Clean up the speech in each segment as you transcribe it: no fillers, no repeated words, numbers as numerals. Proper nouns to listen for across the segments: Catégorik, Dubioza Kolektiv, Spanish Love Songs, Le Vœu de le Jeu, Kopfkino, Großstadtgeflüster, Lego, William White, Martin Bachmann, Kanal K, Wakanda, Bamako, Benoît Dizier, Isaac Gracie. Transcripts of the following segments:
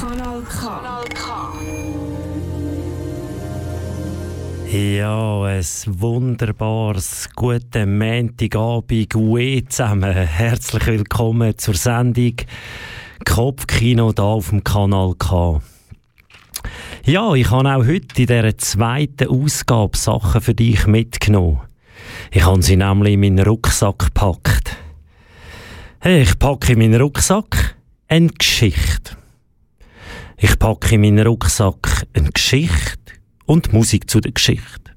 Kanal K. Ja, ein wunderbares, guten Montagabend, wie zusammen. Herzlich willkommen zur Sendung Kopfkino hier auf dem Kanal K. Ja, ich habe auch heute in dieser zweiten Ausgabe Sachen für dich mitgenommen. Ich habe sie nämlich in meinen Rucksack gepackt. Hey, ich packe in meinen Rucksack eine Geschichte. Ich packe in meinen Rucksack eine Geschichte und Musik zu der Geschichte.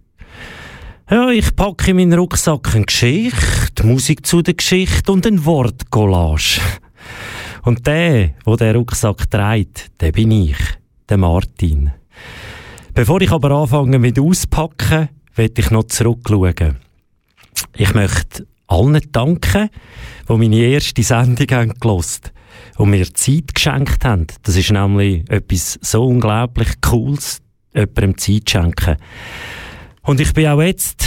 Ja, ich packe in meinen Rucksack eine Geschichte, Musik zu der Geschichte und ein Wortcollage. Und der Rucksack trägt, der bin ich, der Martin. Bevor ich aber anfange mit Auspacken, möchte ich noch zurückschauen. Ich möchte allen danken, die meine erste Sendung gehört haben und mir Zeit geschenkt haben. Das ist nämlich etwas so unglaublich Cooles, jemandem Zeit schenken. Und ich bin auch jetzt,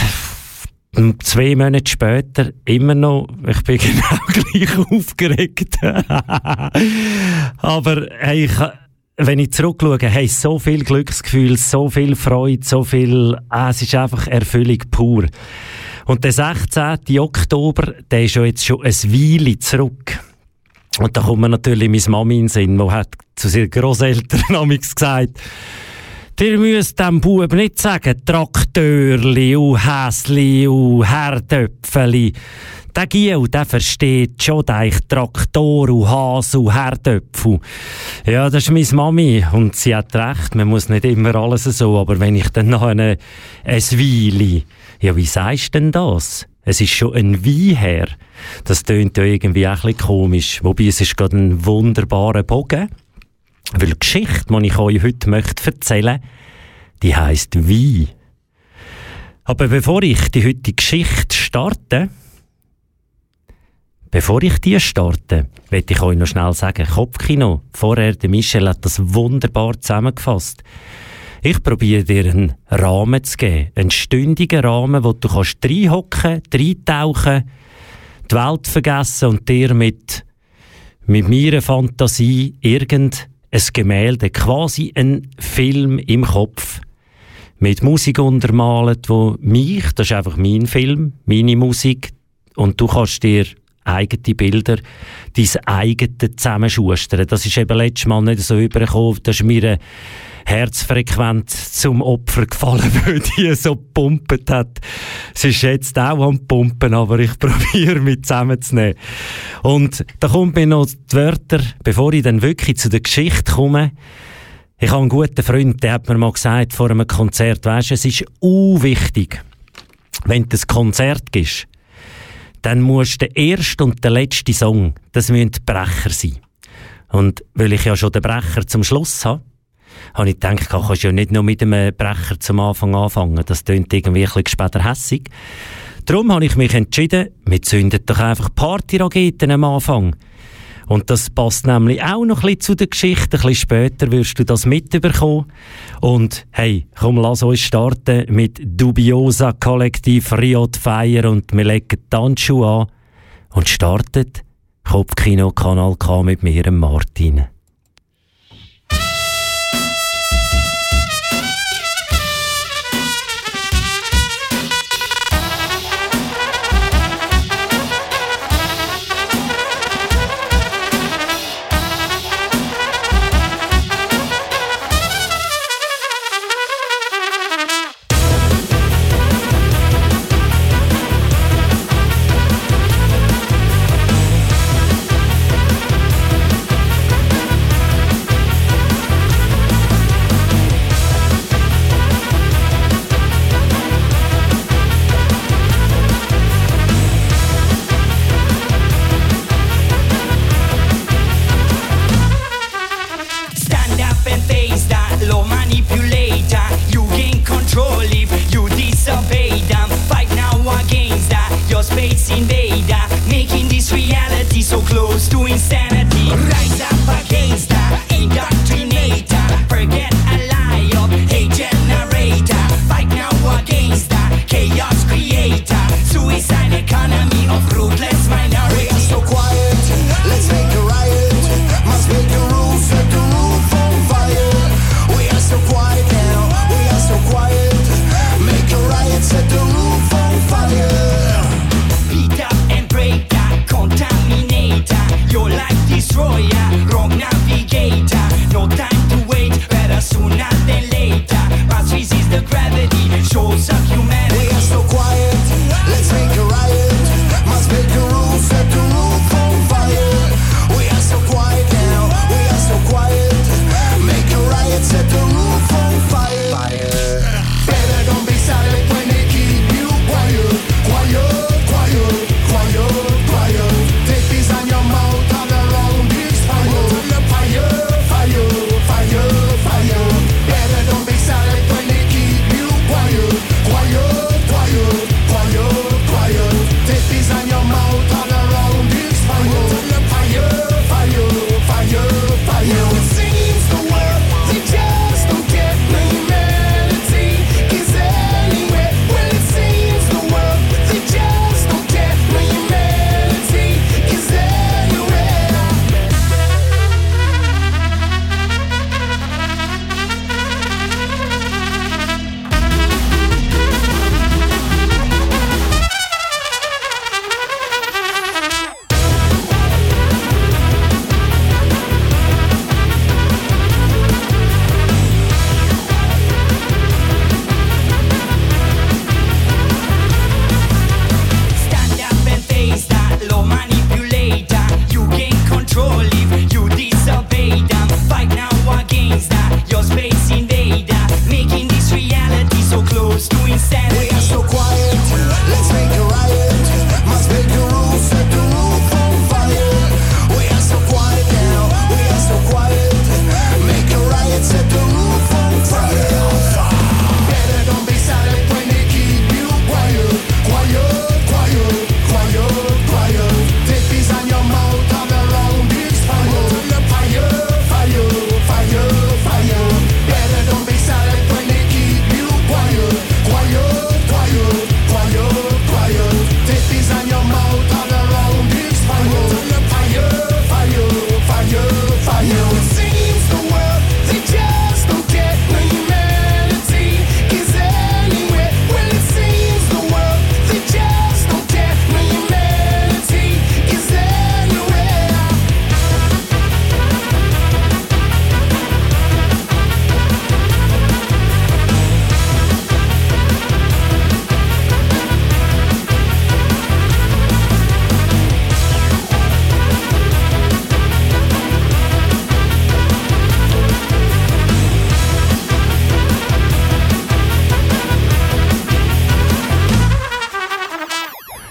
2 Monate später, immer noch, ich bin genau gleich aufgeregt. Aber hey, wenn ich zurückschaue, hey, so viel Glücksgefühl, so viel Freude, so viel, es ist einfach Erfüllung pur. Und der 16. Oktober, der ist ja jetzt schon eine Weile zurück. Und da kommt mir natürlich meine Mami in den Sinn, die hat zu ihren Grosseltern damals gesagt, «Ihr müsst dem Bub nicht sagen, Traktörli, Häsli, Herdöpfeli. Der Giel, der versteht schon, deich Traktor, Hase, Herdöpfel.» Ja, das ist meine Mami und sie hat recht, man muss nicht immer alles so, aber wenn ich dann noch eine Weile, ja, wie sagst du denn das? Es ist schon ein Wein her. Das tönt ja irgendwie auch ein bisschen komisch. Wobei, es ist gerade ein wunderbarer Bogen. Weil die Geschichte, die ich euch heute erzählen möchte, die heisst Wein. Aber bevor ich die Geschichte starte, möchte ich euch noch schnell sagen, Kopfkino, vorher der Michel hat das wunderbar zusammengefasst. Ich probiere dir einen Rahmen zu geben, einen stündigen Rahmen, wo du reinhocken, reintauchen, die Welt vergessen und dir mit meiner Fantasie irgendein Gemälde, quasi ein Film im Kopf, mit Musik untermalt, das ist einfach mein Film, meine Musik, und du kannst dir eigene Bilder, dein eigene zusammenschustern. Das ist eben letztes Mal nicht so übergekommen, das ist mir Herzfrequenz zum Opfer gefallen, weil die so gepumpt hat. Sie ist jetzt auch am Pumpen, aber ich probiere, mich zusammenzunehmen. Und da kommt mir noch die Wörter, bevor ich dann wirklich zu der Geschichte komme. Ich habe einen guten Freund, der hat mir mal gesagt, vor einem Konzert, weisst du, es ist unwichtig, wenn du ein Konzert gibst, dann musst du der erste und der letzte Song, das müssen die Brecher sein. Und weil ich ja schon den Brecher zum Schluss habe, habe ich gedacht, du kannst ja nicht nur mit einem Brecher zum Anfang anfangen. Das tönt irgendwie ein bisschen später hässig. Darum habe ich mich entschieden, wir zünden doch einfach Partyraketen am Anfang. Und das passt nämlich auch noch ein bisschen zu der Geschichte. Ein bisschen später wirst du das mitbekommen. Und hey, komm, lass uns starten mit Dubioza Kolektiv, Rio de Fire, und wir legen die Handschuhe an und startet Kopfkino Kanal K mit mir, Martin.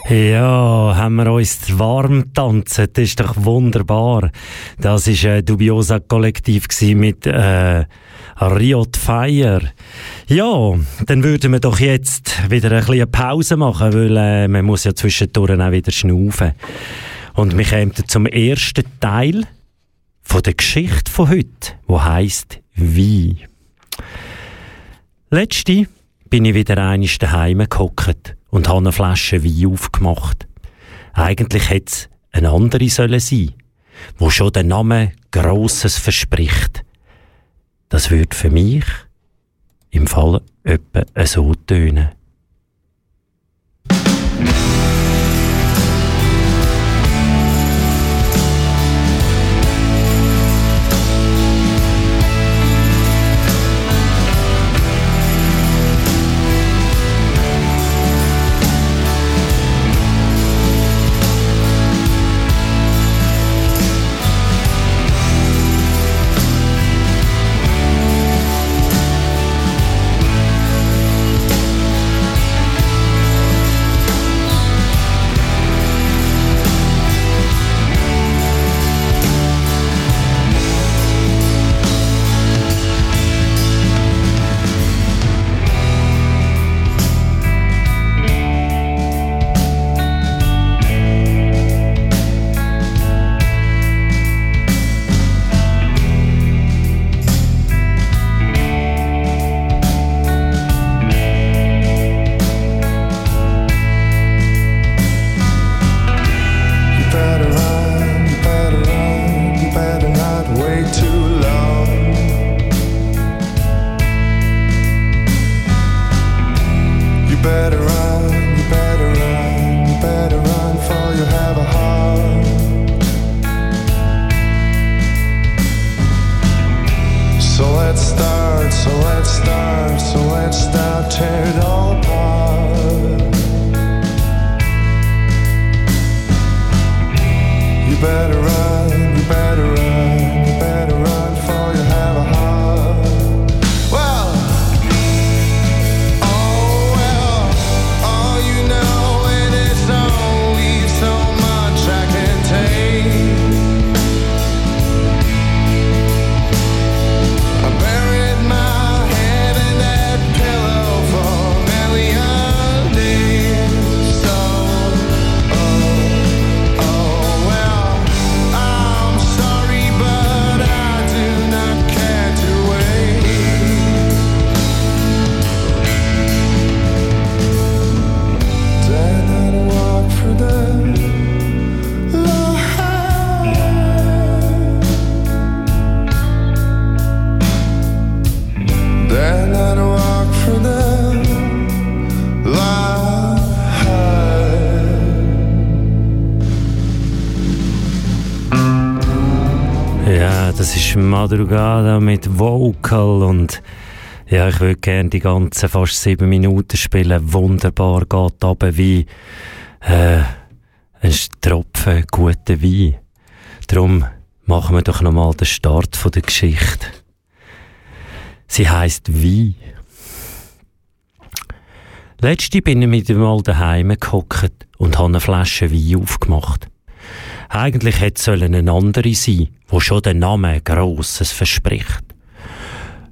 Ja, haben wir uns warm tanzen, das ist doch wunderbar. Das war Dubioza Kolektiv mit Riot Fire. Ja, dann würden wir doch jetzt wieder ein bisschen Pause machen, weil man muss ja zwischendurch auch wieder schnaufen. Und wir kommen zum ersten Teil von der Geschichte von heute, die heisst «Wie?». Letzte bin ich wieder einmal daheim gehockt und habe eine Flasche Wein aufgemacht. Eigentlich hätte es eine andere sollen sein, wo schon der Name Grosses verspricht. Das würde für mich im Fall etwa so tönen. Madrugada mit Vocal und ja, ich würde gerne die ganzen fast 7 Minuten spielen. Wunderbar, geht runter wie ein Tropfen guter Wein. Darum machen wir doch nochmal den Start von der Geschichte. Sie heisst «Wie?». Letzte bin ich mit einmal daheim gehockt und habe eine Flasche Wein aufgemacht. Eigentlich hätte es eine andere sein, wo schon der Name Grosses verspricht.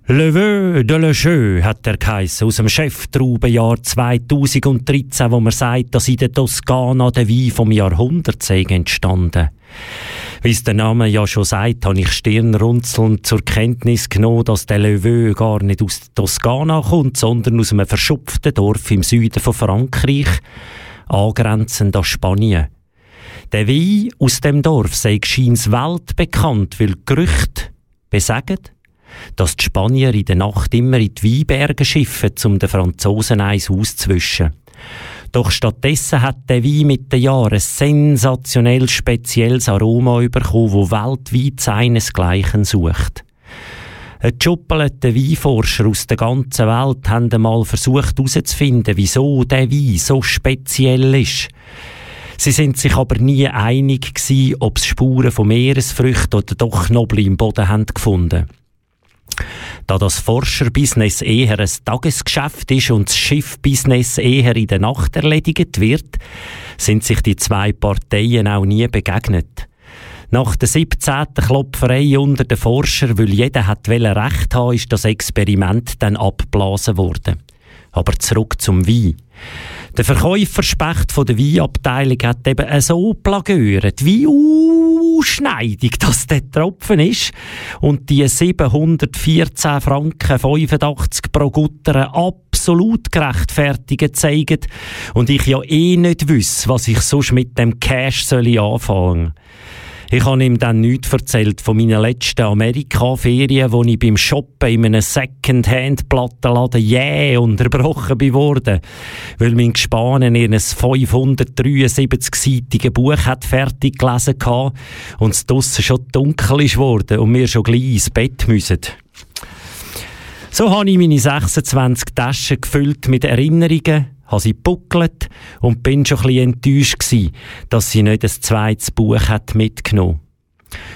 «Le Vœu de le Jeu» hat er geheissen, aus dem Cheftraubenjahr 2013, wo man sagt, dass in der Toskana der Wein vom Jahrhundert sei entstanden. Wie es der Name ja schon sagt, habe ich stirnrunzelnd zur Kenntnis genommen, dass der «Le Vœu» gar nicht aus der Toskana kommt, sondern aus einem verschupften Dorf im Süden von Frankreich, angrenzend an Spanien. Der Wein aus dem Dorf sei scheins weltbekannt, weil Gerüchte besagen, dass die Spanier in der Nacht immer in die Weinberge schiffen, um den Franzosen eins auszuwischen. Doch stattdessen hat der Wein mit den Jahren ein sensationell spezielles Aroma bekommen, das weltweit seinesgleichen sucht. Ein geschuppelte Weinforscher aus der ganzen Welt haben einmal versucht herauszufinden, wieso der Wein so speziell ist. Sie sind sich aber nie einig gewesen, ob es Spuren von Meeresfrüchten oder doch Knobli im Boden haben gefunden. Da das Forscherbusiness eher ein Tagesgeschäft ist und das Schiffbusiness eher in der Nacht erledigt wird, sind sich die zwei Parteien auch nie begegnet. Nach der 17. Klopferei unter den Forschern, weil jeder wollte Recht haben, ist das Experiment dann abgeblasen worden. Aber zurück zum Wein. Der Verkäuferspecht von der Weinabteilung hat eben so plagöret, wie ausschneidig das der Tropfen ist und die 714,85 Franken pro Gutter absolut gerechtfertigt zeigen und ich ja eh nicht wüsste, was ich sonst mit dem Cash anfangen soll. Ich habe ihm dann nichts erzählt von meinen letzten Amerika-Ferien, wo ich beim Shoppen in einem Second-Hand-Plattenladen jäh unterbrochen wurde, weil mein Gespanen ihr ein 573-seitiges Buch hat fertig gelesen hatte und es draussen schon dunkel ist worden und wir schon gleich ins Bett müssen. So habe ich meine 26 Taschen gefüllt mit Erinnerungen, habe sie gebuckelt und bin schon ein bisschen enttäuscht gewesen, dass sie nicht ein zweites Buch hat mitgenommen.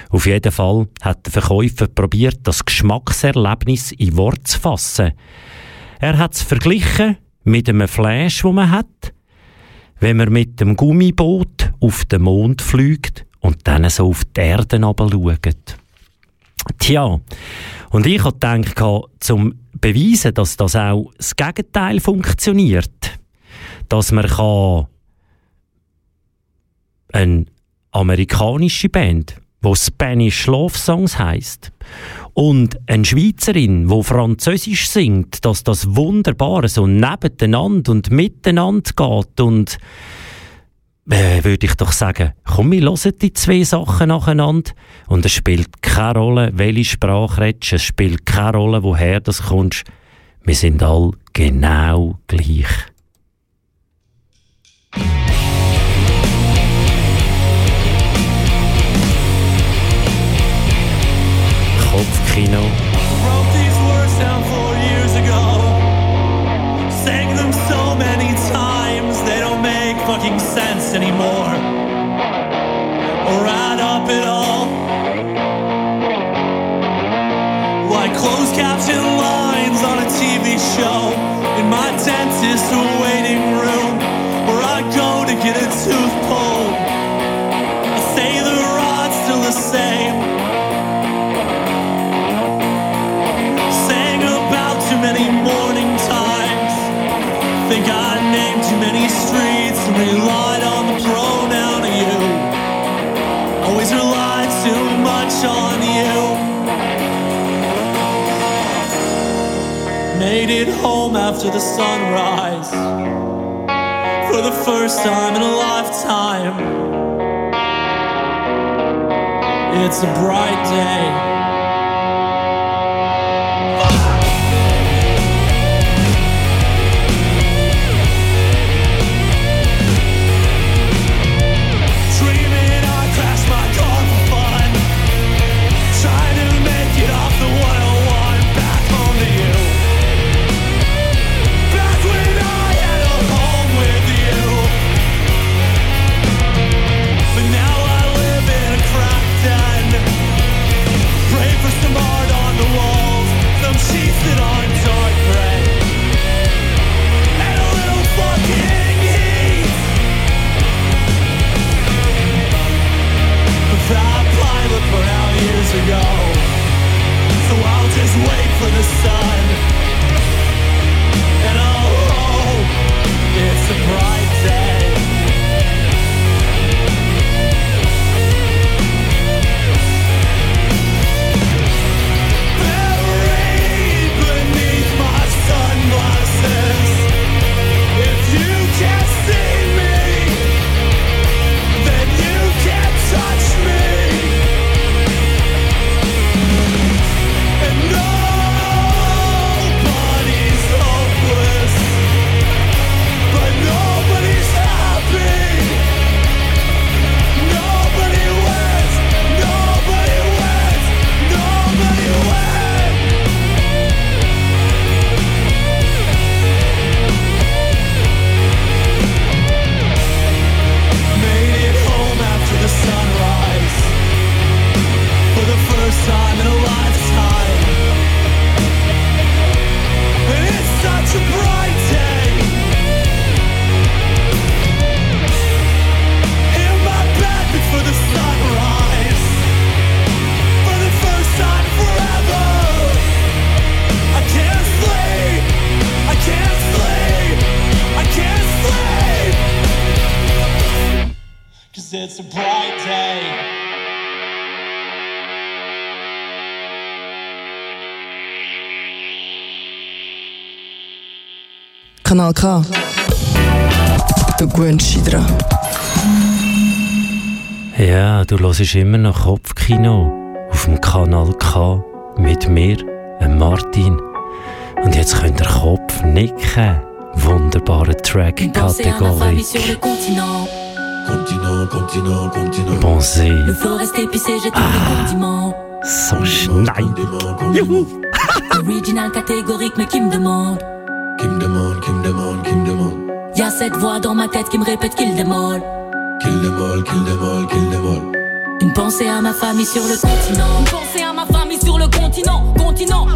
Auf jeden Fall hat der Verkäufer probiert, das Geschmackserlebnis in Worte zu fassen. Er hat es verglichen mit einem Flash, das man hat, wenn man mit dem Gummiboot auf den Mond fliegt und dann so auf die Erde hinabschaut. Tja, und ich habe gedacht, zum beweisen, dass das auch das Gegenteil funktioniert. Dass man kann eine amerikanische Band, die Spanish Love Songs heisst, und eine Schweizerin, die Französisch singt, dass das wunderbar so nebeneinander und miteinander geht und würde ich doch sagen, komm, wir hören die zwei Sachen nacheinander und es spielt keine Rolle, welche Sprache redest, es spielt keine Rolle, woher das kommst. Wir sind alle genau gleich. Kopfkino. Sense anymore or add up at all, like closed caption lines on a TV show in my dentist's waiting room where I go to get a tooth pulled. I say the rod's still the same, sang about too many morning times, think I named too many streets, relied on the pronoun of you, always relied too much on you. Made it home after the sunrise for the first time in a lifetime. It's a bright day. Cause it's a bright day. Kanal K. Du gewöhnst dich dran. Ja, du hörst immer noch Kopfkino auf dem Kanal K mit mir, Martin. Und jetzt könnt ihr Kopf nicken. Wunderbare Track Catégorik. Pensez. Ah, so schneid. Juhu. Original Catégorik, mais qui me demande. Qui me demande, qui me demande, qui me demande. Y'a cette voix dans ma tête qui me répète qu'il démole. Qu'il démole, qu'il démole, qu'il démole. Une pensée à ma famille sur le continent. Une pensée à ma famille sur le continent, continent.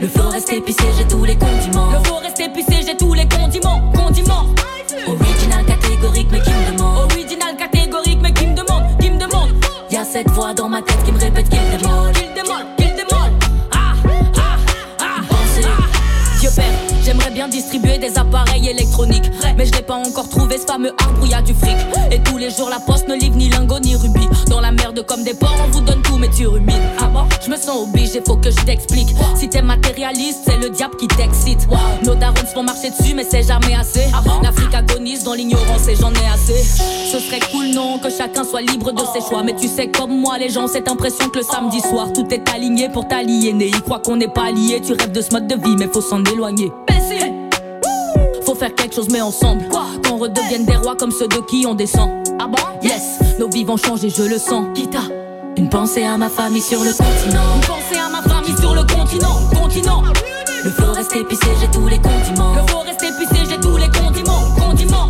Le faux reste épicé, j'ai tous les condiments. Le faux reste épicé, j'ai tous les condiments, condiments. Original catégorique, mais qui me demande. Original catégorique, mais qui me demande, qui me demande. Y'a cette voix dans ma tête qui me répète qu'il démole. Qu'il démole, qu'il démole. Ah, ah, ah. Pensée, Dieu père. J'aimerais bien distribuer des appareils électroniques, mais je n'ai pas encore trouvé ce fameux arbre où y a du fric. Et tous les jours la poste ne livre ni lingots ni rubis. Dans la merde comme des porcs, on vous donne tout mais tu rumines. Ah bon ? Je me sens obligé, faut que je t'explique. Si t'es matérialiste, c'est le diable qui t'excite. Nos darons se font marcher dessus mais c'est jamais assez. L'Afrique agonise dans l'ignorance et j'en ai assez. Ce serait cool non, que chacun soit libre de ses choix. Mais tu sais comme moi les gens, cette impression que le samedi soir tout est aligné pour t'aliéner. Ils croient qu'on n'est pas liés, tu rêves de ce mode de vie mais faut s'en éloigner. Hey. Faut faire quelque chose mais ensemble. Quoi? Qu'on redevienne des rois comme ceux de qui on descend. Ah bon? Yes. Nos vies vont changer, je le sens. Kita. Une pensée à ma famille sur le continent. Une pensée à ma famille sur le continent, continent. Le faux reste épicé, j'ai tous les condiments. Le faux reste épicé, j'ai tous les condiments, condiments.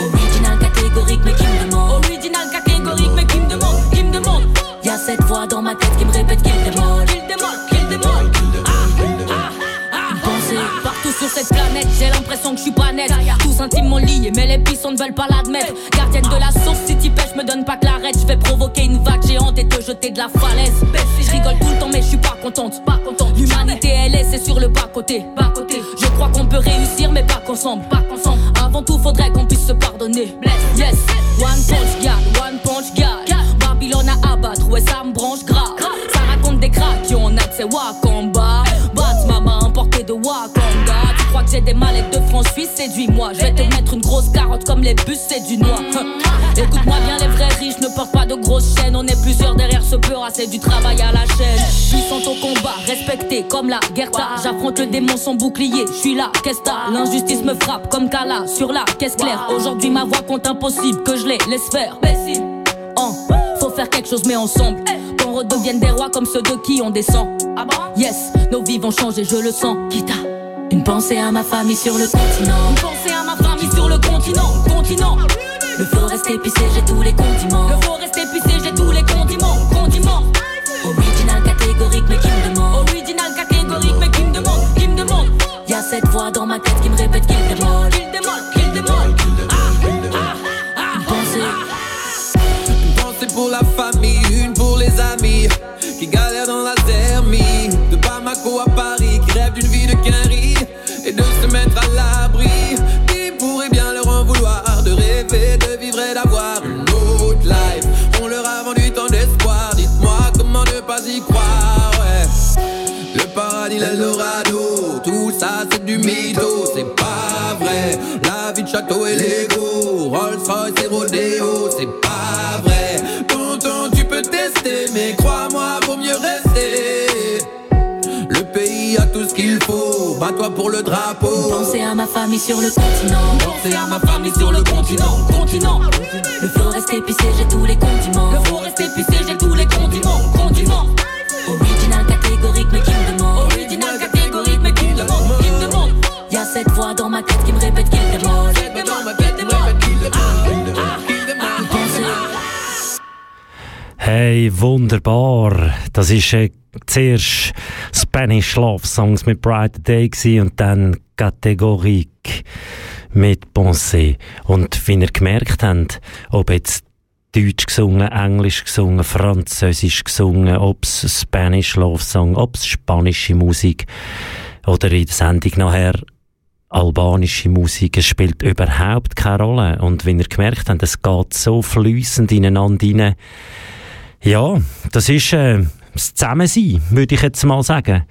Original catégorique mais qui me demande. Original catégorique mais qui me demande, qui me demande. Y'a cette voix dans ma tête qui me répète qu'il démole. Qu'il démole, qu'il démole. Sur cette planète, j'ai l'impression que je suis pas nette. Tous intimement liés, mais les pissons ne veulent pas l'admettre. Gardienne de la sauce, si t'y pêches, me donne pas que l'arrête. Je vais provoquer une vague géante et te jeter de la falaise. Je rigole tout le temps, mais je suis pas contente. Pas contente. L'humanité, elle est, c'est sur le bas côté. Bas côté. Je crois qu'on peut réussir, mais pas qu'ensemble. Pas qu'ensemble. Avant tout, faudrait qu'on puisse se pardonner. Yes. One punch gal, one punch gal. Babylone à abattre, ouais ça me branche gras. Ça raconte des cracks qui on a de ces Wakamba. Bats maman importée de Wakanda. Je crois que j'ai des mallettes de France suisse, séduis-moi. Je vais te mettre une grosse carotte comme les bus, c'est du noir. Écoute-moi bien, les vrais riches ne portent pas de grosses chaînes. On est plusieurs derrière ce peur, c'est du travail à la chaîne. Ils sont au combat, respectés comme la Guerta. J'affronte le démon sans bouclier, je suis là, qu'est-ce t'as? L'injustice me frappe comme Kala, sur la caisse claire. Aujourd'hui ma voix compte impossible, que je les laisse faire. Faut faire quelque chose mais ensemble. Qu'on redevienne des rois comme ceux de qui on descend. Yes, nos vies vont changer, je le sens. Kita. Une pensée à ma famille sur le continent. Une pensée à ma famille sur le continent, continent. Le faux reste épicé, j'ai tous les condiments. Le faux reste épicé, j'ai tous les condiments, condiments. Original catégorique mais qui me demande. Original catégorique mais qui me demande, qui me demande. Y'a cette voix dans ma tête qui me répète qu'il démole. Qu'il démole, qu'il démole. Ah, ah, ah. Une pensée. Une pensée pour la famille, une pour les amis qui galèrent dans la thermie. De Bamako à Paris, qui rêvent d'une vie de quinri et de se mettre à l'abri. Qui pourrait bien leur en vouloir de rêver, de vivre et d'avoir une autre life? On leur a vendu tant d'espoir. Dites-moi comment ne pas y croire, ouais. Le paradis, l'Eldorado, tout ça c'est du mytho, c'est pas vrai. La vie de château et Lego, Rolls Royce et Rodeo, c'est pas vrai. Tonton, tu peux tester, mais crois-moi, vaut mieux rester. Le pays a tout ce qu'il faut. Bats-toi pour le drapeau. Pensez à ma famille sur le continent. Pensez à ma famille sur le continent, continent. Le faux reste épicé, j'ai tous les condiments. Le faux reste épicé, j'ai tous les condiments, condiments. Original catégorique mais qui me demande. Original catégorique mais qui me demande, qui me demande. Y'a cette voix dans ma tête qui me répète qu'il démole. Cette voix dans ma tête qui me répète qu'il démole. Hey, wunderbar. Das ist zuerst Spanish Love Songs mit Brighter Day gsi und dann Catégorik mit Pensée. Und wie ihr gemerkt habt, ob jetzt Deutsch gesungen, Englisch gesungen, Französisch gesungen, ob's Spanish Love Song, ob's spanische Musik oder in der Sendung nachher albanische Musik spielt überhaupt keine Rolle. Und wenn ihr gemerkt habt, es geht so fließend ineinander rein. Ja, das ist das Zusammensein, würde ich jetzt mal sagen.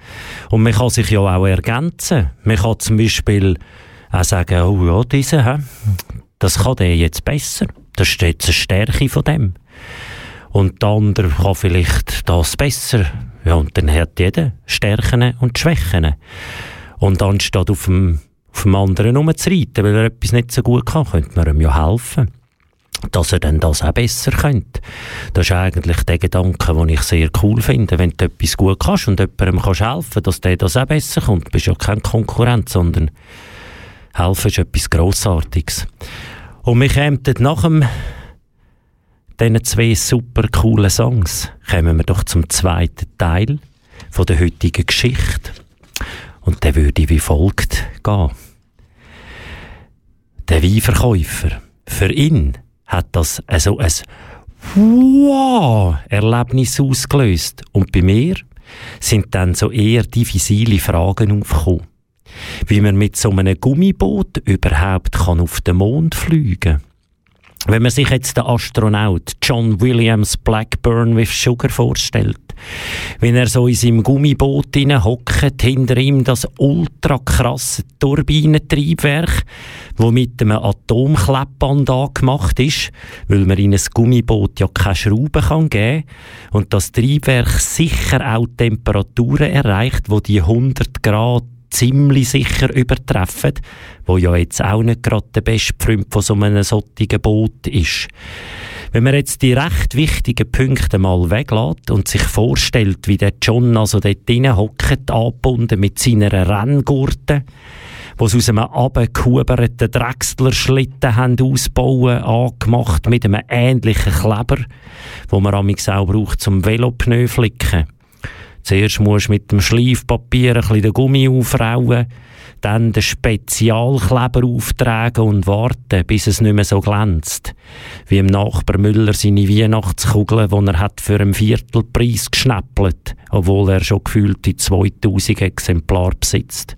Und man kann sich ja auch ergänzen. Man kann zum Beispiel auch sagen, oh ja, diese, das kann der jetzt besser. Das ist jetzt eine Stärke von dem. Und der andere kann vielleicht das besser. Ja, und dann hat jeder Stärken und Schwächen. Und anstatt auf dem anderen rumzureiten, weil er etwas nicht so gut kann, könnte man ihm ja helfen, dass er dann das auch besser könnte. Das ist eigentlich der Gedanke, den ich sehr cool finde. Wenn du etwas gut kannst und jemandem kannst helfen, dass der das auch besser kommt, bist du ja kein Konkurrent, sondern helfen ist etwas Grossartiges. Und wir kämen nach diesen zwei super coolen Songs kommen wir doch zum zweiten Teil von der heutigen Geschichte. Und der würde wie folgt gehen. Der Weinverkäufer. Für ihn hat das also ein Wow-Erlebnis ausgelöst. Und bei mir sind dann so eher diffizile Fragen aufgekommen. Wie man mit so einem Gummiboot überhaupt kann auf den Mond fliegen kann. Wenn man sich jetzt den Astronaut John Williams Blackburn with Sugar vorstellt, wenn er so in seinem Gummiboot hockt, hinter ihm das ultra krasse Turbinentriebwerk, das mit einem Atomkleppband angemacht ist, weil man in ein Gummiboot ja keine Schrauben geben kann und das Triebwerk sicher auch Temperaturen erreicht, wo die 100 Grad ziemlich sicher übertreffen, wo ja jetzt auch nicht gerade der beste Freund von so einem solchen Boot ist. Wenn man jetzt die recht wichtigen Punkte mal weglässt und sich vorstellt, wie der John also dort drinnen hockt, angebunden mit seiner Renngurte, die sie aus einem abgehuberten Drechslerschlitten haben ausbauen, angemacht mit einem ähnlichen Kleber, wo man amigs auch braucht, zum Velopneu flicken. Zuerst musst du mit dem Schleifpapier ein bisschen den Gummi aufrauen, dann den Spezialkleber auftragen und warten, bis es nicht mehr so glänzt. Wie im Nachbar Müller seine Weihnachtskugeln, die er hat für einen Viertelpreis geschnäppelt, obwohl er schon gefühlte 2000 Exemplare besitzt.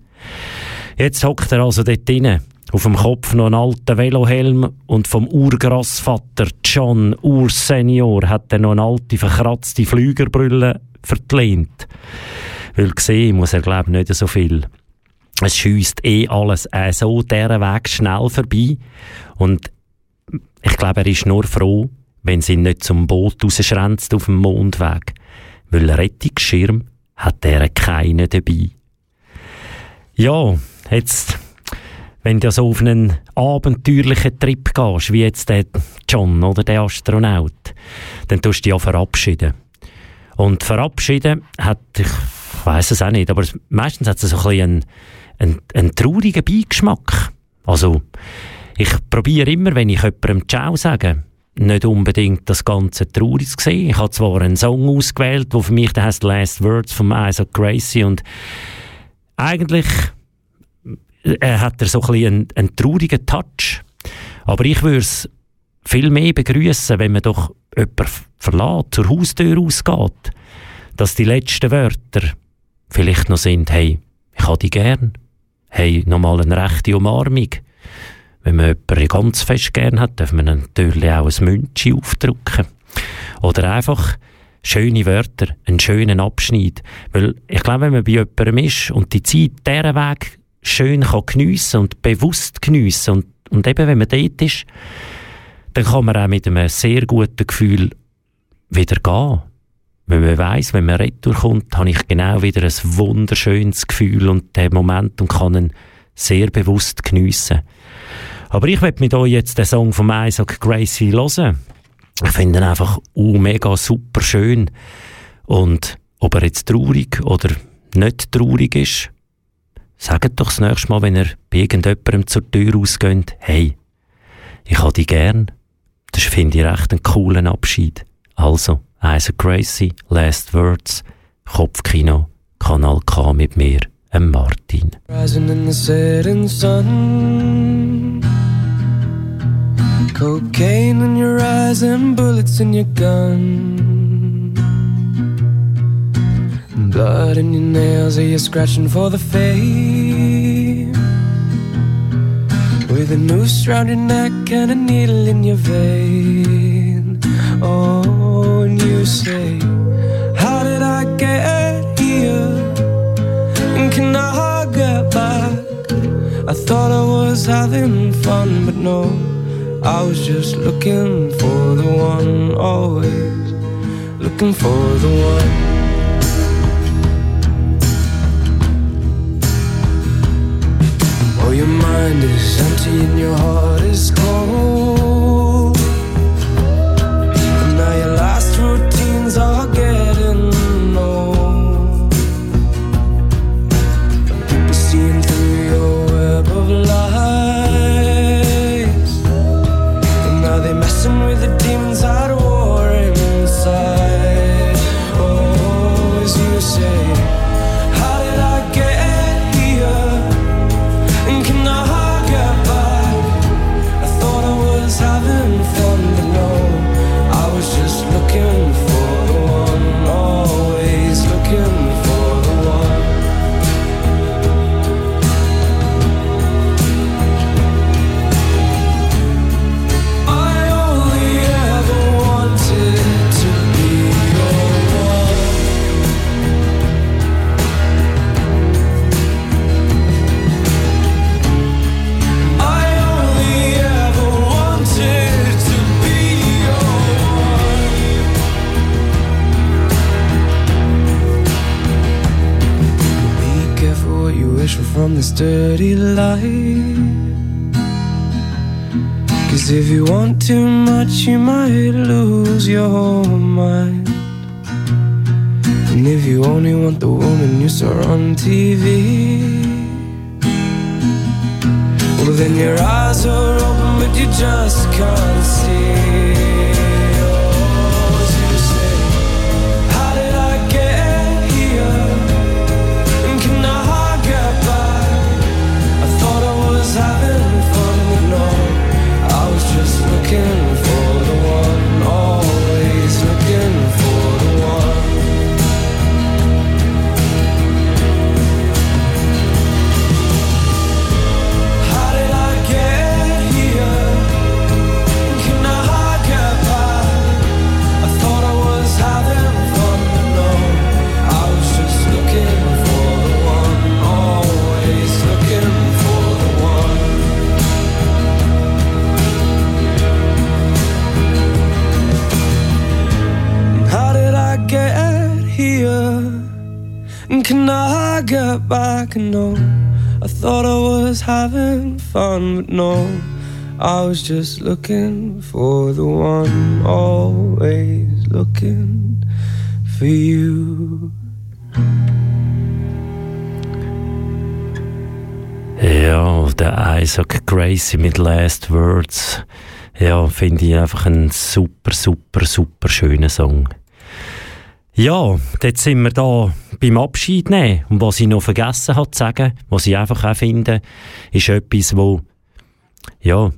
Jetzt hockt er also dort drinnen. Auf dem Kopf noch einen alten Velohelm und vom Urgrossvater John Ursenior hat er noch eine alte, verkratzte Flügerbrille verlehnt. Weil gesehen muss er, glaube ich, nicht so viel. Es schiesst alles so dieser Weg schnell vorbei. Und ich glaube, er ist nur froh, wenn sie ihn nicht zum Boot rausschränzt auf dem Mondweg. Weil Rettungsschirm hat er keinen dabei. Ja, jetzt... Wenn du so auf einen abenteuerlichen Trip gehst, wie jetzt der John oder der Astronaut, dann tust du dich ja verabschieden. Und verabschieden hat, ich weiss es auch nicht, aber meistens hat es so ein bisschen einen traurigen Beigeschmack. Also, ich probiere immer, wenn ich jemandem Ciao sage, nicht unbedingt das Ganze traurig zu sehen. Ich habe zwar einen Song ausgewählt, der für mich der heisst «Last Words» von Isaac Gracie und eigentlich... hat er so ein bisschen einen traurigen Touch. Aber ich würde es viel mehr begrüßen, wenn man doch jemanden verlässt, zur Haustür ausgeht, dass die letzten Wörter vielleicht noch sind, hey, ich habe dich gern, hey, nochmal eine rechte Umarmung. Wenn man jemanden ganz fest gern hat, darf man natürlich auch ein Mündchen aufdrücken. Oder einfach schöne Wörter, einen schönen Abschnied. Weil ich glaube, wenn man bei jemandem ist und die Zeit diesen Weg schön kann geniessen und bewusst geniessen und eben wenn man dort ist, dann kann man auch mit einem sehr guten Gefühl wieder gehen. Wenn man weiss, wenn man retour kommt, habe ich genau wieder ein wunderschönes Gefühl und den Moment und kann ihn sehr bewusst geniessen. Aber ich möchte mit euch jetzt den Song von Isaac Gracie hören. Ich finde ihn einfach mega super schön und ob er jetzt traurig oder nicht traurig ist, sagt doch das nächste Mal, wenn ihr bei irgendjemandem zur Tür rausgeht, hey, ich habe dich gern. Das finde ich echt einen coolen Abschied. Also, Isaac Gracie, Last Words, Kopfkino, Kanal K mit mir, Martin. Rising in the setting sun, cocaine in your eyes and bullets in your gun, blood in your nails, are you scratching for the fame? with a noose round your neck and a needle in your vein. Oh, and you say, how did I get here? And can I get back? I thought I was having fun, but no, I was just looking for the one, always looking for the one. Your mind is empty and your heart is cold, and now your last routines are getting old. People seeing through your web of lies, and now they're messing with the demons at war inside. Oh, as you say, from this dirty life, 'cause if you want too much you might lose your whole mind. And if you only want the woman you saw on TV, well then your eyes are open but you just can't see. Looking for the one, always looking for the one. How did I get here? Can I get back? I thought I was having fun, but no, I was just looking for the one, always looking for the one. Get here, and can I get back? No, I thought I was having fun, but no, I was just looking for the one, always looking for you. Ja, der Isaac Gracie mit Last Words. Ja, finde ich einfach einen super, super, super schönen Song. Ja, jetzt sind wir da beim Abschied nehmen. Und was ich noch vergessen habe zu sagen, was ich einfach auch finde, ist etwas, wo, ja,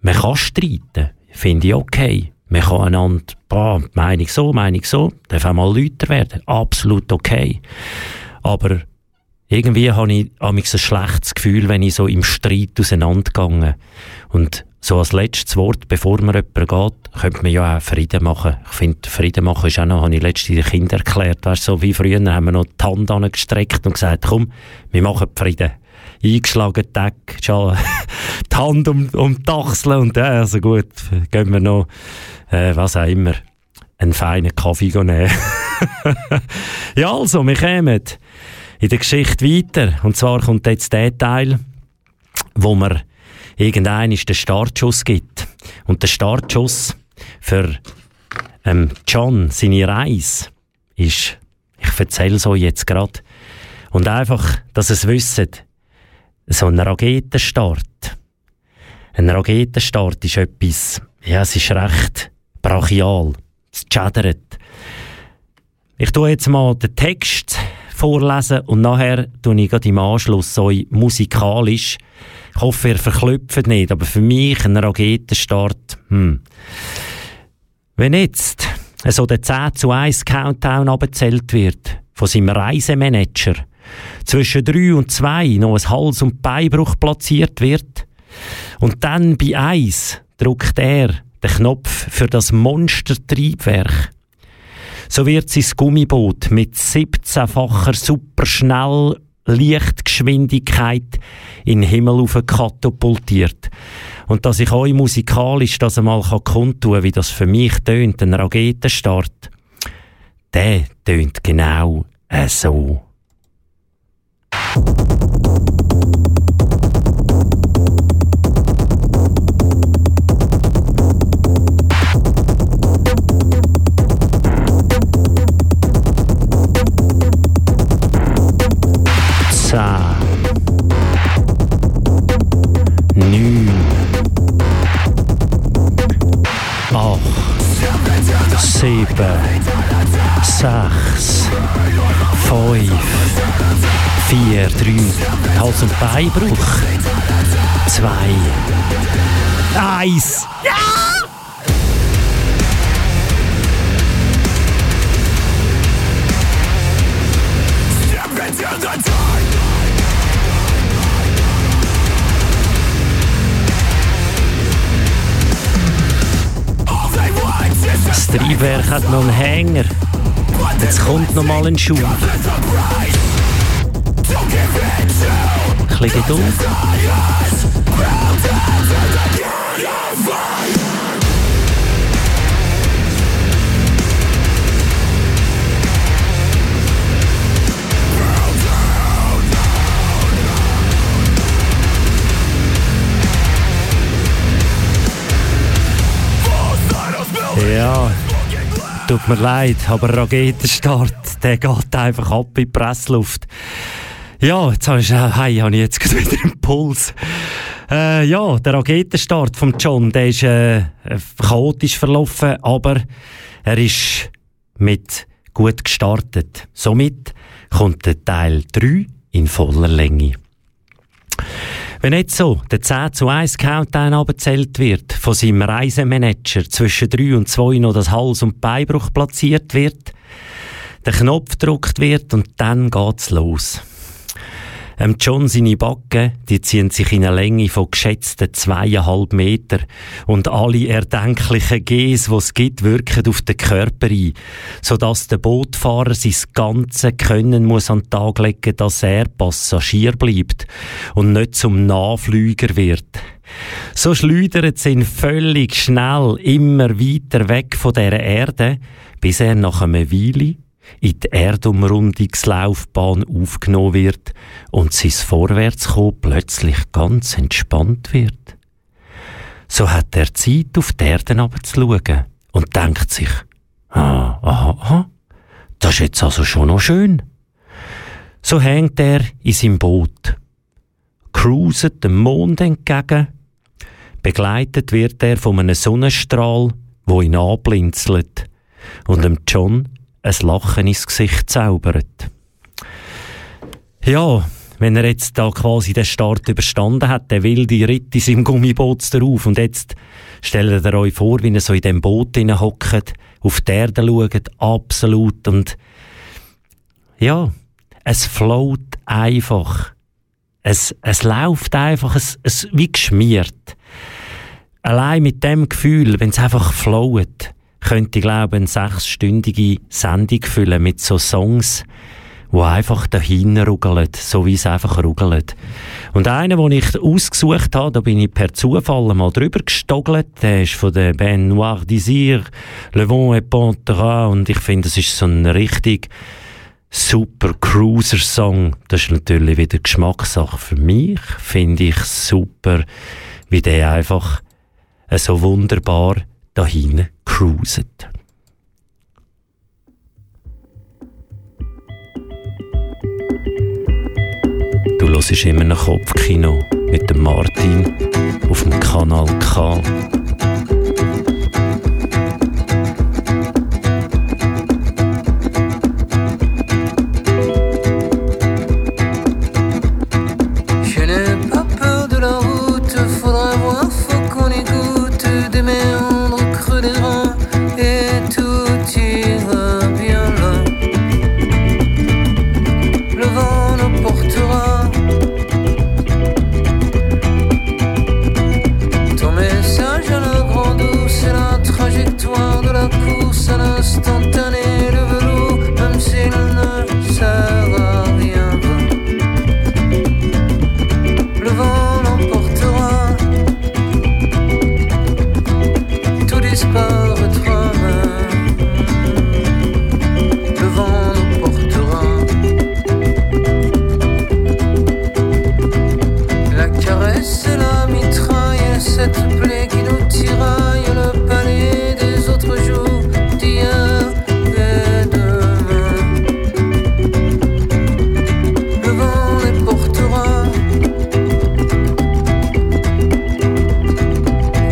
man kann streiten. Finde ich okay. Man kann einander, Meinung so, darf auch mal lauter werden. Absolut okay. Aber irgendwie habe ich manchmal ein schlechtes Gefühl, wenn ich so im Streit auseinandergegangen. Und so als letztes Wort, bevor man jemanden geht, könnte man ja auch Frieden machen. Ich finde, Frieden machen ist auch noch, habe ich letztens den Kindern erklärt, weißt, so wie früher haben wir noch die Hand angestreckt und gesagt, komm, wir machen Frieden. Eingeschlagen, Deck, die Hand um die Achsel und ja, also gut, gehen wir noch, was auch immer, einen feinen Kaffee nehmen. Ja, also, wir kommen in der Geschichte weiter. Und zwar kommt jetzt der Teil, wo man irgendein ist der Startschuss gibt. Und der Startschuss für John, seine Reise, ist, ich erzähle es euch jetzt gerade, und einfach, dass ihr es wisst, so ein Raketenstart. Ein Raketenstart ist etwas, ja, es ist recht brachial, es schädert. Ich tue jetzt mal den Text vorlesen und nachher tue ich gerade im Anschluss euch musikalisch. Ich hoffe, ihr verklüpft nicht, aber für mich ein Raketenstart. Wenn jetzt so der 10:1 Countdown abgezählt wird von seinem Reisemanager, zwischen 3 und 2 noch ein Hals- und Beinbruch platziert wird, Und dann bei 1 drückt er den Knopf für das Monstertriebwerk. So wird sein Gummiboot mit 17-facher superschnell Lichtgeschwindigkeit in den Himmel auf katapultiert. Und dass ich euch musikalisch das einmal kundtun kann, wie das für mich tönt, ein Raketenstart, der tönt genau so. Sieben, sechs, fünf, vier, drei, Hals- und Beinbruch, zwei, eins. Ja! Das Triebwerk hat noch einen Hänger. Jetzt kommt noch mal ein Schub. Ein bisschen Geduld. Ja, tut mir leid, aber Raketenstart, der geht einfach ab in die Pressluft. Ja, jetzt habe ich, jetzt wieder einen Puls. Ja, der Raketenstart von John, der ist chaotisch verlaufen, aber er ist mit gut gestartet. Somit kommt der Teil 3 in voller Länge. Wenn jetzt so der 10:1 Countdown abgezählt wird, von seinem Reisemanager zwischen 3 und 2 noch das Hals- und Beinbruch platziert wird, der Knopf gedrückt wird und dann geht's los. John, seine Backen, die ziehen sich in eine Länge von geschätzten 2,5 Meter und alle erdenklichen Gs, die es gibt, wirken auf den Körper ein, sodass der Bootfahrer sein ganzes Können muss an den Tag legen, dass er Passagier bleibt und nicht zum Nahflüger wird. So schleudert sie ihn völlig schnell immer weiter weg von dieser Erde, bis er nach einer Weile in die Erdumrundungslaufbahn aufgenommen wird und sein Vorwärtskommen plötzlich ganz entspannt wird. So hat er Zeit, auf die Erde hinabzuschauen und denkt sich, das ist jetzt also schon noch schön. So hängt er in seinem Boot, cruiset dem Mond entgegen, begleitet wird er von einem Sonnenstrahl, der ihn anblinzelt und dem John ein Lachen ins Gesicht zaubert. Ja, wenn er jetzt da quasi den Start überstanden hat, der wilde Ritt in seinem Gummiboot darauf, und jetzt stellt ihr euch vor, wie er so in dem Boot hockt, auf die Erde schaut, absolut, und ja, es float einfach. Es läuft einfach, es wie geschmiert. Allein mit dem Gefühl, wenn es einfach float, könnte, glaube ich, eine 6-stündige Sendung füllen mit so Songs, die einfach dahin rugeln, so wie es einfach rugeln. Und einer, den ich ausgesucht habe, da bin ich per Zufall mal drüber gestogelt, der ist von der Benoît Dizier, Le Vent et Pantera, und ich finde, das ist so ein richtig super Cruiser-Song. Das ist natürlich wieder Geschmackssache für mich, finde ich super, wie der einfach so wunderbar dahin cruiset. Du hörst immer noch Kopfkino mit dem Martin auf dem Kanal K. victoire de la course à l'instantané de velours, même s'il ne sert à rien. Le vent l'emportera, tout disparaîtra. Le vent l'emportera. La caresse et la mitraille, cette plaie qui nous tiraille, le palais des autres jours, d'hier et demain. Le vent les portera,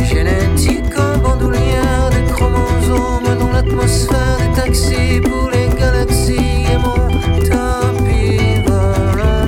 génétique en bandoulière, des chromosomes dans l'atmosphère, des taxis pour les galaxies et mon tapis volant.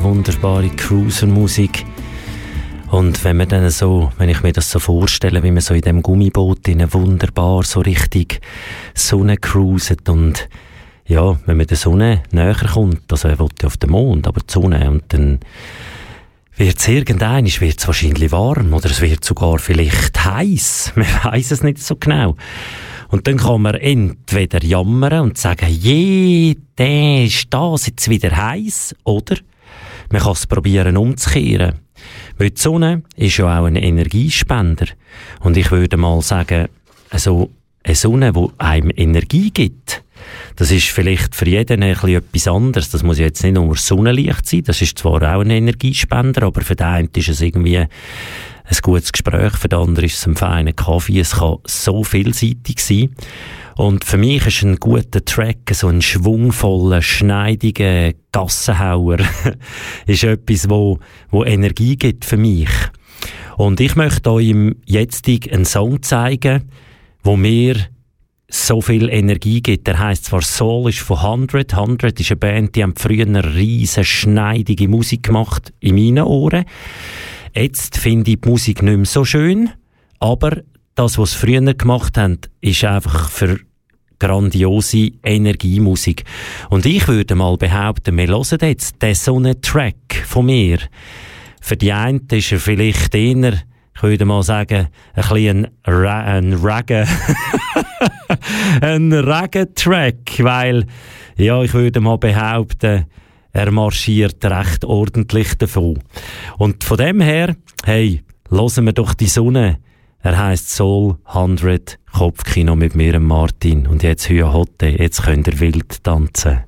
Wunderbare Cruiser-Musik. Und wenn man dann so, wenn ich mir das so vorstelle, wie man so in dem Gummiboot in wunderbar so richtig Sonne cruiset, und ja, wenn man der Sonne näher kommt, also er will ja auf den Mond, aber die Sonne, und dann wird es irgendwann, wird es wahrscheinlich warm oder es wird sogar vielleicht heiß. Man weiss es nicht so genau. Und dann kann man entweder jammern und sagen, je, der ist das jetzt wieder heiß, oder man kann es probieren umzukehren. Weil die Sonne ist ja auch ein Energiespender. Und ich würde mal sagen, also eine Sonne, die einem Energie gibt, das ist vielleicht für jeden ein bisschen etwas anderes. Das muss ja jetzt nicht nur Sonnenlicht sein, das ist zwar auch ein Energiespender, aber für den einen ist es irgendwie ein gutes Gespräch, für den anderen ist es ein feiner Kaffee. Es kann so vielseitig sein. Und für mich ist ein guter Track, so ein schwungvoller, schneidiger Gassenhauer, ist etwas, wo Energie gibt für mich. Und ich möchte euch jetzt einen Song zeigen, wo mir so viel Energie gibt. Der heisst zwar Soul, ist von 100. 100 ist eine Band, die haben früher eine riesen schneidige Musik gemacht, in meinen Ohren. Jetzt finde ich die Musik nicht mehr so schön, aber das, was sie früher gemacht haben, ist einfach für grandiose Energiemusik. Und ich würde mal behaupten, wir hören jetzt den so einen Track von mir. Für die einen ist er vielleicht eher, ich würde mal sagen, ein bisschen ein Raggen ein Regentrack, weil, ja, ich würde mal behaupten, er marschiert recht ordentlich davon. Und von dem her, hey, hören wir doch die Sonne. Er heisst Soul 100 Kopfkino mit mir, Martin. Und jetzt Hüa Hotte, jetzt könnt ihr wild tanzen.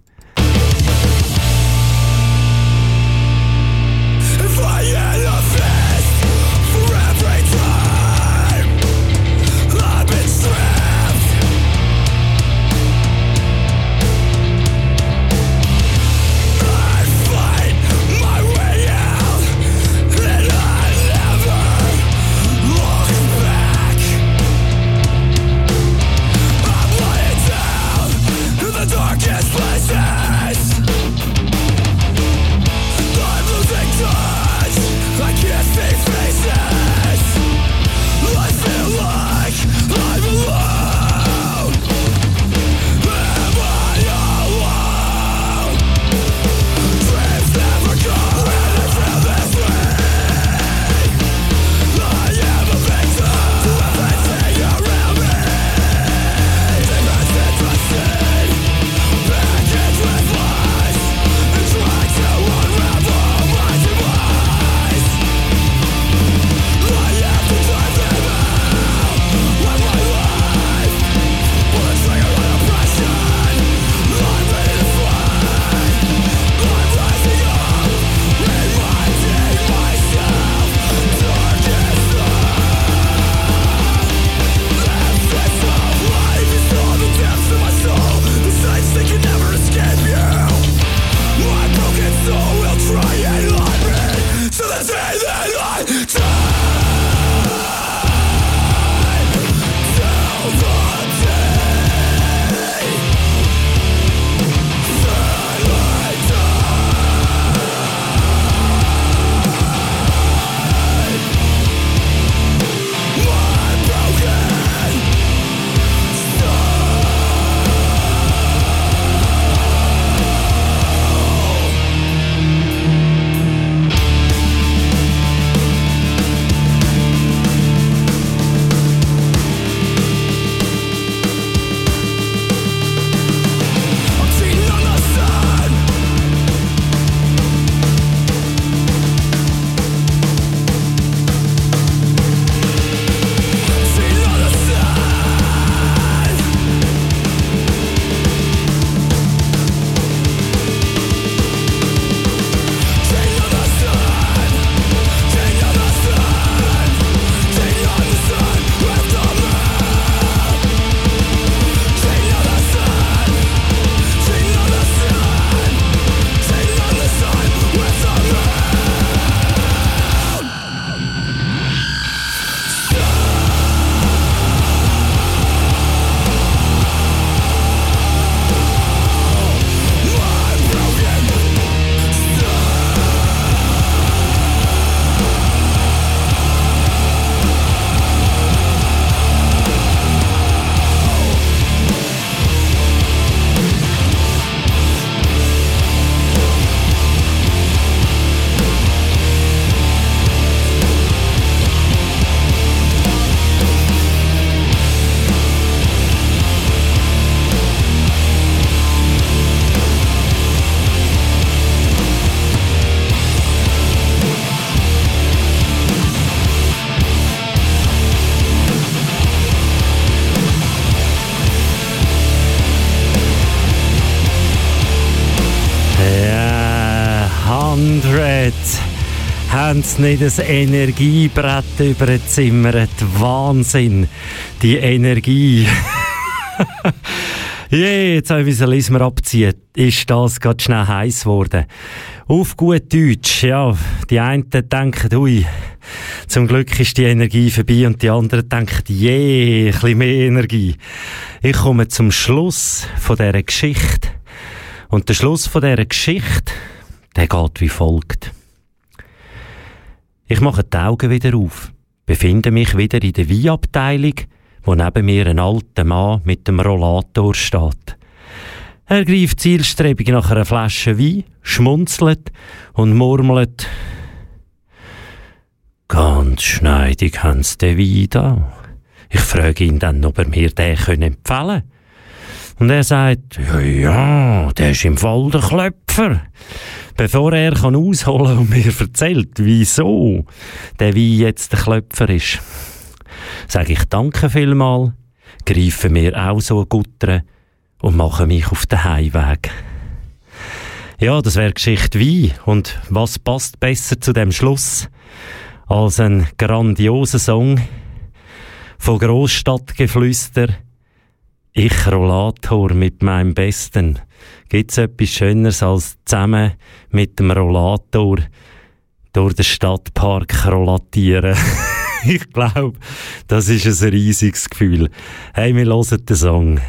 Haben sie nicht das Energiebrett überzimmert? Wahnsinn! Die Energie! Jetzt habe ich mein Lismer abziehen. Ist das gerade schnell heiß geworden. Auf gut Deutsch, ja. Die einen denken, ui, zum Glück ist die Energie vorbei, und die anderen denken, je, ein bisschen mehr Energie. Ich komme zum Schluss von dieser Geschichte. Und der Schluss von dieser Geschichte, der geht wie folgt. Ich mache die Augen wieder auf, befinde mich wieder in der Weinabteilung, wo neben mir ein alter Mann mit dem Rollator steht. Er greift zielstrebig nach einer Flasche Wein, schmunzelt und murmelt: «Ganz schneidig haben sie den Wein da. Ich frage ihn dann, ob er mir den empfehlen kann. Und er sagt, ja, der ist im Fall der Klöpfer. Bevor er kann ausholen und mir erzählt, wieso der Wein jetzt der Klöpfer ist, sage ich danke vielmals, greife mir auch so eine Gutre und mache mich auf den Heimweg. Ja, das wäre Geschichte Wein. Und was passt besser zu dem Schluss als ein grandioser Song von Großstadtgeflüster, «Ich Rollator mit meinem Besten». Gibt's etwas Schöneres als zusammen mit dem Rollator durch den Stadtpark rollatieren? Ich glaube, das ist ein riesiges Gefühl. Hey, wir hören den Song.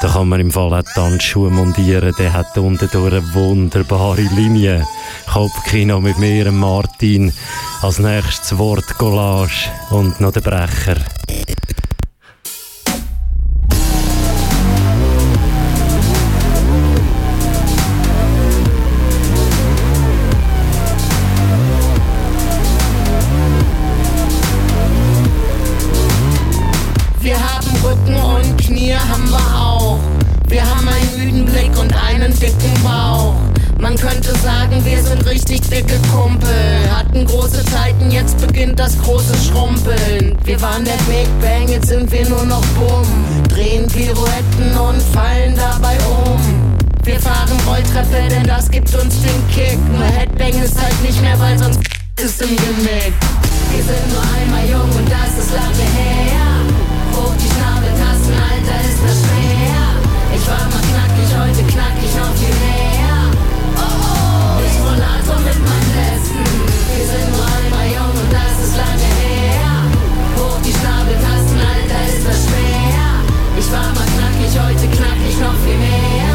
Da kann man im Fall auch Tanzschuhe montieren. Der hat unterdurch eine wunderbare Linie. Kopfkino mit mir, Martin. Als nächstes Wort Collage und noch der Brecher. Wir haben Rücken und Knie, haben wir auch. Wir haben einen müden Blick und einen dicken Bauch. Man könnte sagen, wir sind richtig dicke Kumpel. Hatten große Zeiten, jetzt beginnt das große Schrumpeln. Wir waren der Big Bang, jetzt sind wir nur noch Bumm. Drehen Pirouetten und fallen dabei um. Wir fahren Rolltreppe, denn das gibt uns den Kick. Nur Headbang ist halt nicht mehr, weil sonst ist im Genick. Wir sind nur einmal jung und das ist lange her. Hoch die Schnabeltasten, Alter, ist das schwer. Ich war mal knackig, heute knackig noch viel mehr. Oh, ich Rollator mit meinem Besten. Wir sind nur einmal jung und das ist lange her. Hoch die Schnabeltasten, Alter, ist das schwer. Ich war mal knackig, heute knackig noch viel mehr.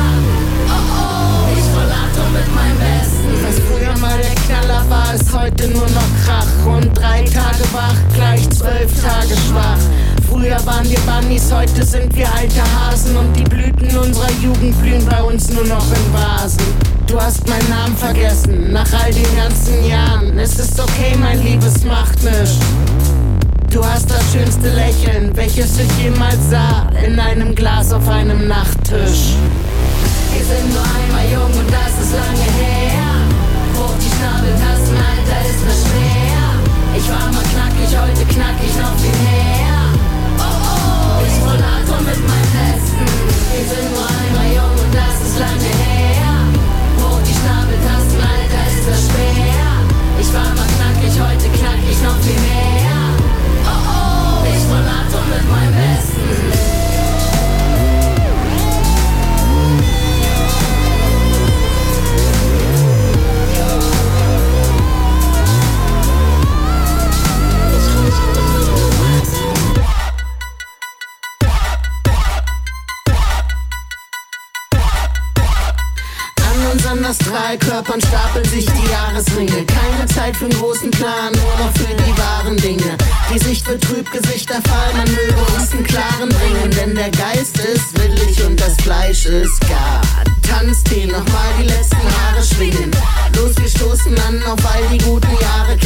Oh, ich Rollator mit meinem Besten. Was früher mal der Knaller war, ist heute nur noch Krach. Und 3 Tage wach, gleich 12 Tage schwach. Früher waren wir Bunnies, heute sind wir alte Hasen. Und die Blüten unserer Jugend blühen bei uns nur noch in Vasen. Du hast meinen Namen vergessen, nach all den ganzen Jahren. Es ist okay, mein Liebes, macht nichts. Du hast das schönste Lächeln, welches ich jemals sah. In einem Glas auf einem Nachttisch. Wir sind nur einmal jung und das ist lange her. Hoch die Schnabeltassen, Alter, ist das schwer. Ich war mal knackig, heute knackig noch viel mehr. Ich Rollator mit meinem Besten. Wir sind nur einmal jung und das ist lange her. Hoch die Schnabeltasten, Alter, ist das schwer. Ich war mal knackig, heute knackig noch viel mehr. Ich Rollator mit meinem Besten. Körpern stapeln sich die Jahresringe. Keine Zeit für einen großen Plan, nur noch für die wahren Dinge. Die Sicht wird trüb, Gesichter fallen, man möge uns einen klaren bringen. Denn der Geist ist willig und das Fleisch ist gar. Tanzt den, nochmal die letzten Haare schwingen. Los, wir stoßen an auf all die guten Jahre.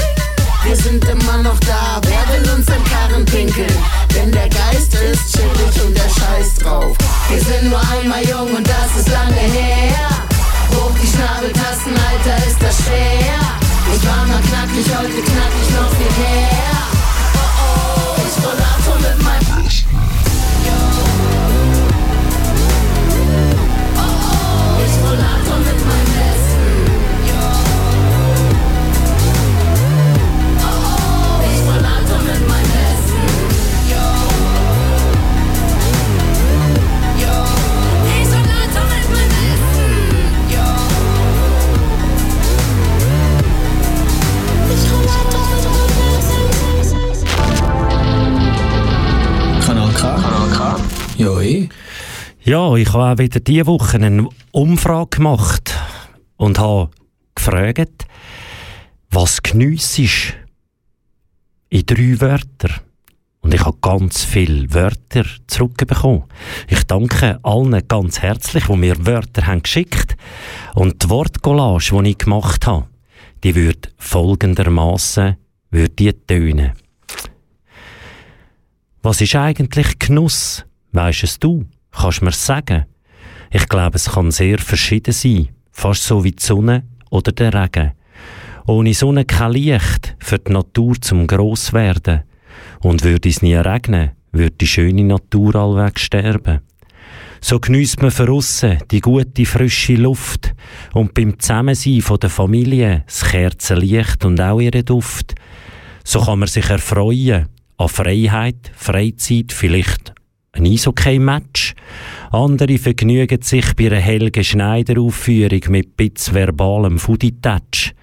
Wir sind immer noch da, wer will uns im Karren pinkeln? Denn der Geist ist chillig und der Scheiß drauf. Wir sind nur einmal jung und das ist lange her. Hoch die Schnabeltasten, Alter, ist das schwer. Ich war mal knackig, heute knackig noch viel mehr. Oh, ich Rollator mit meinem Besten. Oh, ich Rollator mit meinem Besten. Oh, ich Rollator mit meinem Besten. Kanal K. Joi. Ja, ich habe auch wieder diese Woche eine Umfrage gemacht und habe gefragt, was geniessest in 3 Wörtern. Und ich habe ganz viele Wörter zurückbekommen. Ich danke allen ganz herzlich, die mir Wörter haben geschickt haben. Und die Wortcollage, die ich gemacht habe, die würde folgendermaßen würde die tönen. Was ist eigentlich Genuss? Weisst es du? Kannst mir's sagen? Ich glaube, es kann sehr verschieden sein. Fast so wie die Sonne oder der Regen. Ohne Sonne kein Licht für die Natur zum Grosswerden. Und würde es nie regnen, würde die schöne Natur allweg sterben. So geniesst man von aussen die gute, frische Luft und beim Zusammensein von der Familie das Kerzenlicht und auch ihren Duft. So kann man sich erfreuen an Freiheit, Freizeit, vielleicht ein Eishockey-Match. Andere vergnügen sich bei einer Helge Schneider-Aufführung mit bitz verbalem Foodie-Touch.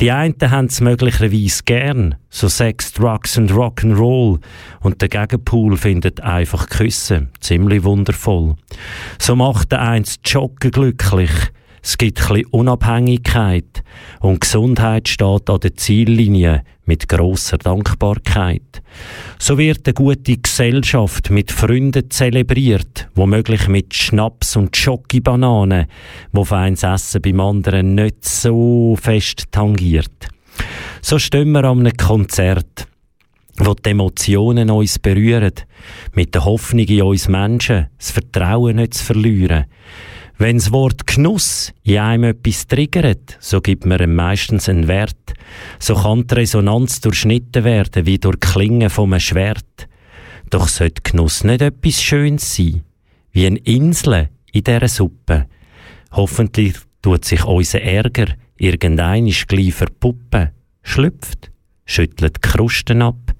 Die einen haben es möglicherweise gern, so Sex, Drugs und Rock'n'Roll. Und der Gegenpool findet einfach Küssen ziemlich wundervoll. So macht der eins Joggen glücklich. Es gibt ein bisschen Unabhängigkeit. Und Gesundheit steht an der Ziellinie mit grosser Dankbarkeit. So wird eine gute Gesellschaft mit Freunden zelebriert, womöglich mit Schnaps und Schokobananen, wo feines Essen beim anderen nicht so fest tangiert. So stehen wir an einem Konzert, wo die Emotionen uns berühren, mit der Hoffnung in uns Menschen, das Vertrauen nicht zu verlieren. Wenn das Wort Genuss in einem etwas triggert, so gibt man ihm meistens einen Wert. So kann die Resonanz durchschnitten werden, wie durch Klingen von einem Schwert. Doch sollte Genuss nicht etwas Schönes sein, wie eine Insel in dieser Suppe. Hoffentlich tut sich unser Ärger irgendeinisch gleich verpuppen, schlüpft, schüttelt die Krusten ab.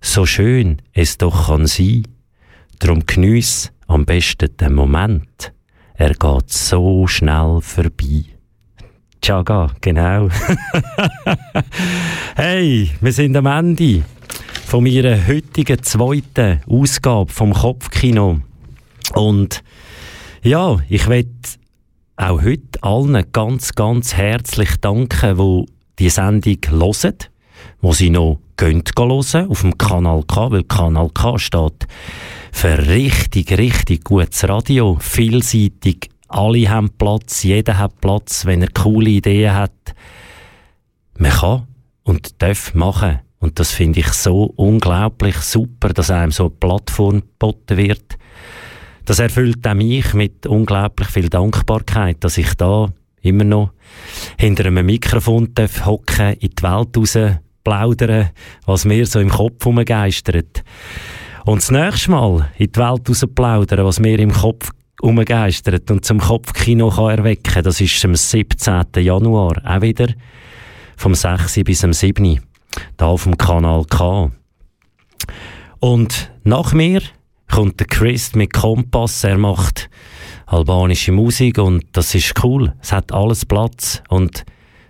So schön es doch kann sein. Drum geniess am besten den Moment. Er geht so schnell vorbei. Chaga, genau. Hey, wir sind am Ende von meiner heutigen zweiten Ausgabe vom Kopfkino. Und ja, ich möchte auch heute allen ganz, ganz herzlich danken, die diese Sendung hören, die sie noch hören auf dem Kanal K, weil Kanal K steht für richtig, richtig gutes Radio. Vielseitig. Alle haben Platz. Jeder hat Platz, wenn er coole Ideen hat. Man kann und darf machen. Und das finde ich so unglaublich super, dass einem so eine Plattform geboten wird. Das erfüllt auch mich mit unglaublich viel Dankbarkeit, dass ich da immer noch hinter einem Mikrofon hocken, in die Welt raus plaudern, was mir so im Kopf umgeistert. Und das nächste Mal in die Welt raus plaudern, was mir im Kopf umgeistert und zum Kopfkino kann erwecken, das ist am 17. Januar, auch wieder vom 6. bis am 7. da auf dem Kanal K. Und nach mir kommt der Chris mit Kompass, er macht albanische Musik und das ist cool, es hat alles Platz. Und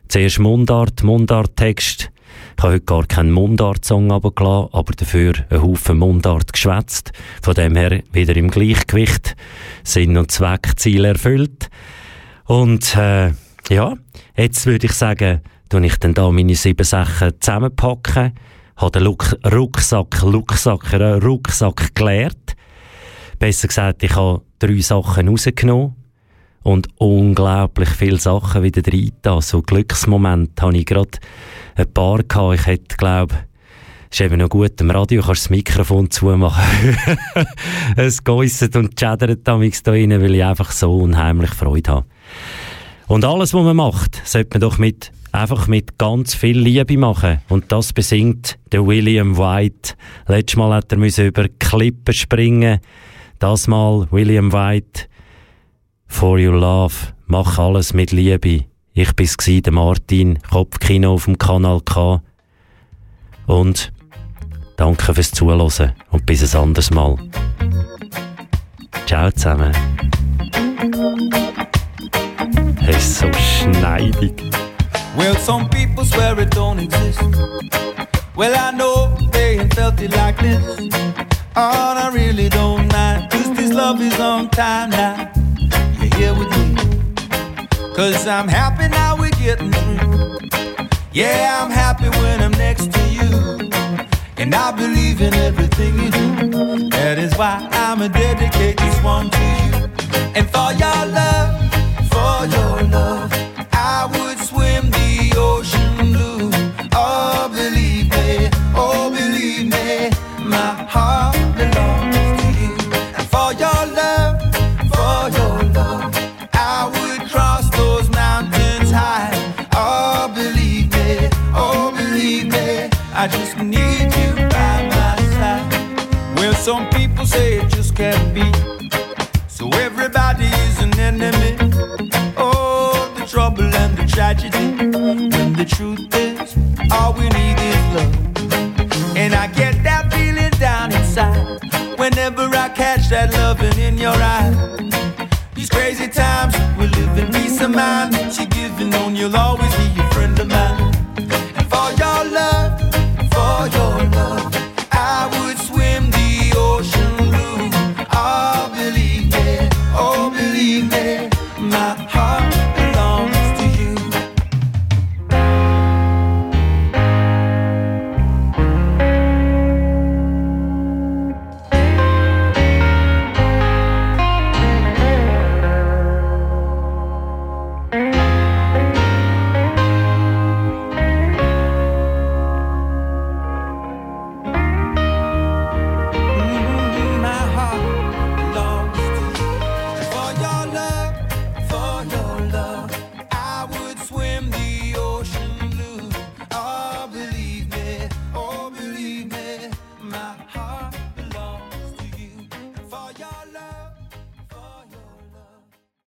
zuerst Mundart-Text. Ich habe heute gar keinen Mundart-Song runtergelassen, aber dafür einen Haufen Mundart geschwätzt. Von dem her wieder im Gleichgewicht. Sinn und Zweck, Ziel erfüllt. Und ja, jetzt würde ich sagen, tue ich dann da meine 7 Sachen zusammenpacken, habe den Rucksack geleert. Besser gesagt, ich habe 3 Sachen rausgenommen und unglaublich viele Sachen wieder reingetan. So Glücksmomente habe ich gerade ein paar gehabt. Ich hätte, glaube, ist eben noch gut, im Radio kannst du das Mikrofon zumachen. Es geäussert und schädert damals da rein, weil ich einfach so unheimlich Freude habe. Und alles, was man macht, sollte man doch einfach mit ganz viel Liebe machen. Und das besingt der William White. Letztes Mal hat er über Klippen springen müssen. Das Mal William White. For your love. Mach alles mit Liebe. Ich bin's gsi, der Martin, Kopfkino auf dem Kanal K. Und danke fürs Zuhören und bis ein anderes Mal. Ciao zusammen. Es ist so schneidig. Well, some people swear it don't exist. Well, I know they ain't felt it like this. Oh, I really don't mind. Cause this love is on time now. You're here with me. Cause I'm happy now we're getting through. Yeah, I'm happy when I'm next to you. And I believe in everything you do. That is why I'ma dedicate this one to you. And for your love, I would swim the ocean blue. Oh, believe me. tragedy when the truth is all we need is love. And I get that feeling down inside whenever I catch that loving in your eye. These crazy times we're living, peace of mind that you're giving on, you'll always be a friend of mine. And for your love, for your